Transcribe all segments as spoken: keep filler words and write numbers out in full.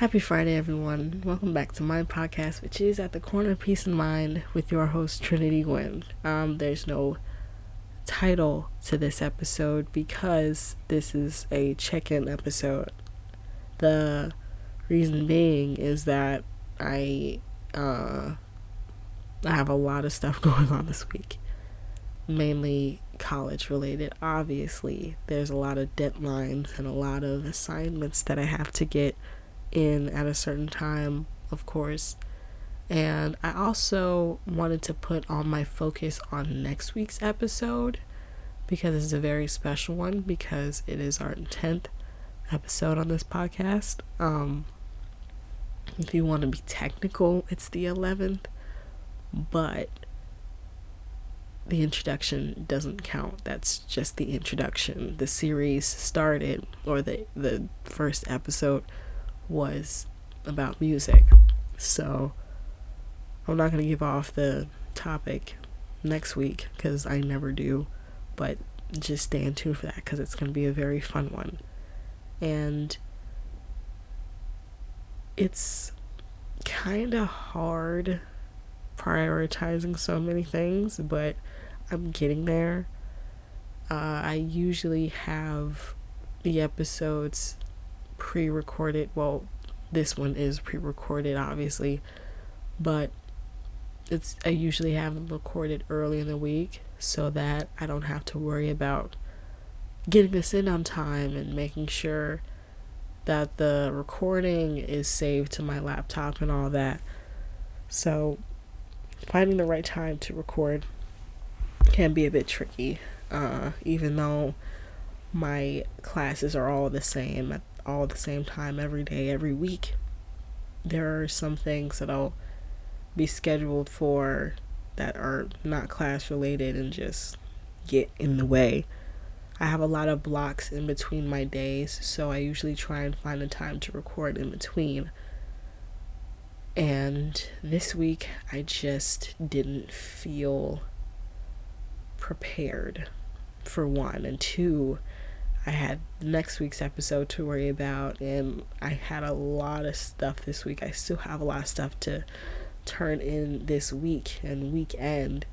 Happy Friday, everyone. Welcome back to my podcast, which is At the Corner of Peace and Mind with your host, Trinity Gwynn. Um, there's no title to this episode because this is a check-in episode. The reason being is that I, uh, I have a lot of stuff going on this week. Mainly college related, obviously. There's a lot of deadlines and a lot of assignments that I have to get in at a certain time, of course, and I also wanted to put all my focus on next week's episode because it's a very special one, because it is our tenth episode on this podcast. Um if you want to be technical, it's the eleventh, but the introduction doesn't count. That's just the introduction. The series started, or the the first episode was about music, so I'm not going to give off the topic next week because I never do, but just stay tuned for that because it's going to be a very fun one. And it's kind of hard prioritizing so many things, but I'm getting there. uh, I usually have the episodes pre-recorded. Well, this one is pre-recorded, obviously, but it's I usually have them recorded early in the week so that I don't have to worry about getting this in on time and making sure that the recording is saved to my laptop and all that. So finding the right time to record can be a bit tricky, uh, even though my classes are all the same at all at the same time every day, every week. There are some things that I'll be scheduled for that are not class related and just get in the way. I have a lot of blocks in between my days, so I usually try and find a time to record in between. And this week I just didn't feel prepared, for one, and two, I had next week's episode to worry about, and I had a lot of stuff this week. I still have a lot of stuff to turn in this week and weekend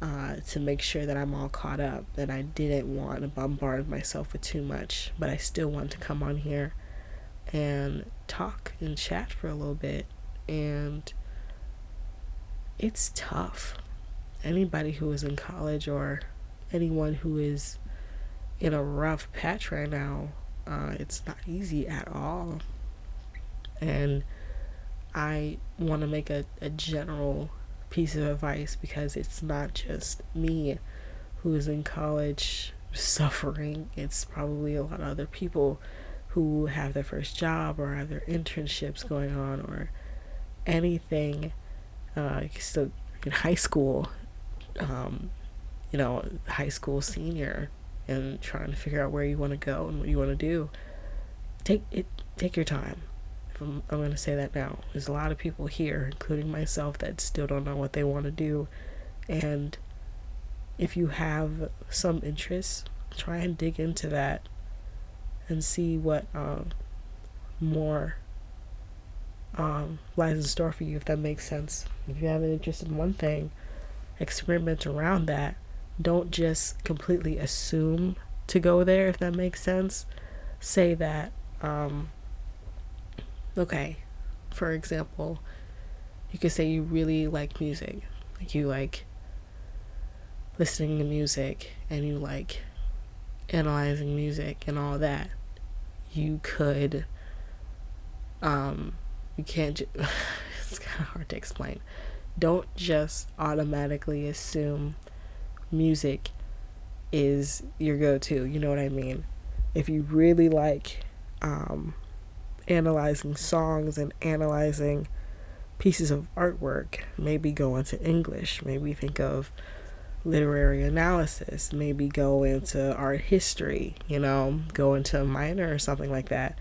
uh, to make sure that I'm all caught up, and I didn't want to bombard myself with too much, but I still want to come on here and talk and chat for a little bit. And it's tough. Anybody who is in college or anyone who is in a rough patch right now, uh, it's not easy at all. And I want to make a, a general piece of advice because it's not just me who is in college suffering. It's probably a lot of other people who have their first job or have their internships going on or anything. Uh, still in high school, um, you know, high school senior, and trying to figure out where you want to go and what you want to do. Take it. Take your time. If I'm, I'm going to say that now. There's a lot of people here, including myself, that still don't know what they want to do. And if you have some interests, try and dig into that and see what um, more um, lies in store for you, if that makes sense. If you have an interest in one thing, experiment around that. Don't just completely assume to go there, if that makes sense. Say that, um, okay, for example, you could say you really like music. Like, you like listening to music, and you like analyzing music and all that. You could, um, you can't, ju- it's kind of hard to explain. Don't just automatically assume music is your go-to, you know what I mean? If you really like um, analyzing songs and analyzing pieces of artwork, maybe go into English, maybe think of literary analysis, maybe go into art history, you know, go into a minor or something like that.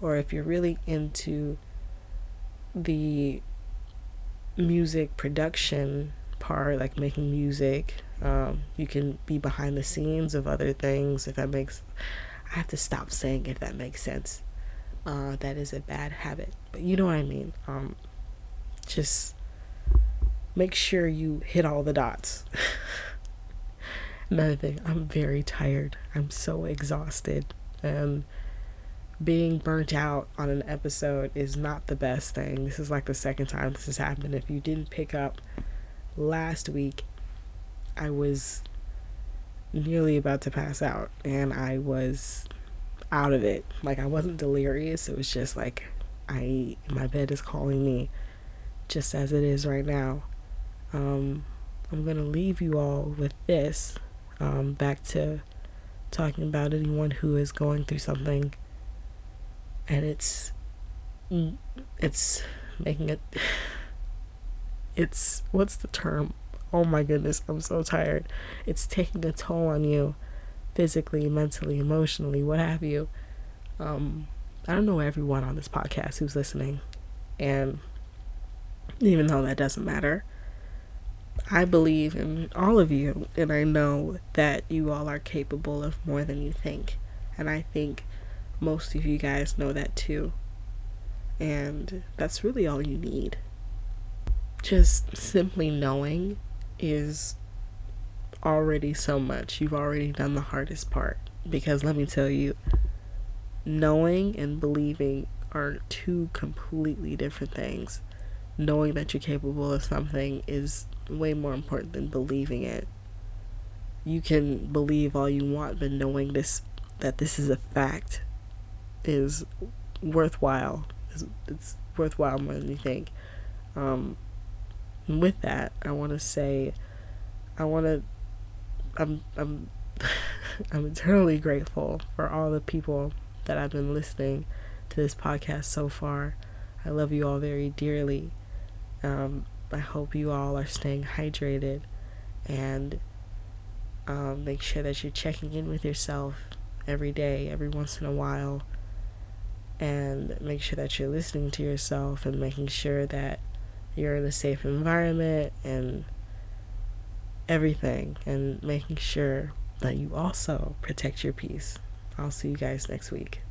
Or if you're really into the music production part, like making music, Um, you can be behind the scenes of other things, if that makes I have to stop saying if that makes sense. uh, that is a bad habit. But you know what I mean. Um, just make sure you hit all the dots. Another thing, I'm very tired. I'm so exhausted. And being burnt out on an episode is not the best thing. This is like the second time this has happened. If you didn't pick up last week, I was nearly about to pass out, and I was out of it. Like, I wasn't delirious. It was just like, I my bed is calling me, just as it is right now. Um, I'm gonna leave you all with this. Um, back to talking about anyone who is going through something, and it's it's making it. It's what's the term? Oh my goodness, I'm so tired. It's taking a toll on you, physically, mentally, emotionally, what have you. Um, I don't know everyone on this podcast who's listening, and even though that doesn't matter, I believe in all of you, and I know that you all are capable of more than you think, and I think most of you guys know that too, and that's really all you need. Just simply knowing is already so much. You've already done the hardest part, because let me tell you, knowing and believing are two completely different things. Knowing that you're capable of something is way more important than believing it. You can believe all you want, but knowing this, that this is a fact, is worthwhile. It's, it's worthwhile more than you think. Um, with that, I want to say, I want to, I'm, I'm, I'm eternally grateful for all the people that I've been listening to this podcast so far. I love you all very dearly. Um, I hope you all are staying hydrated, and um, make sure that you're checking in with yourself every day, every once in a while, and make sure that you're listening to yourself and making sure that you're in a safe environment and everything, and making sure that you also protect your peace. I'll see you guys next week.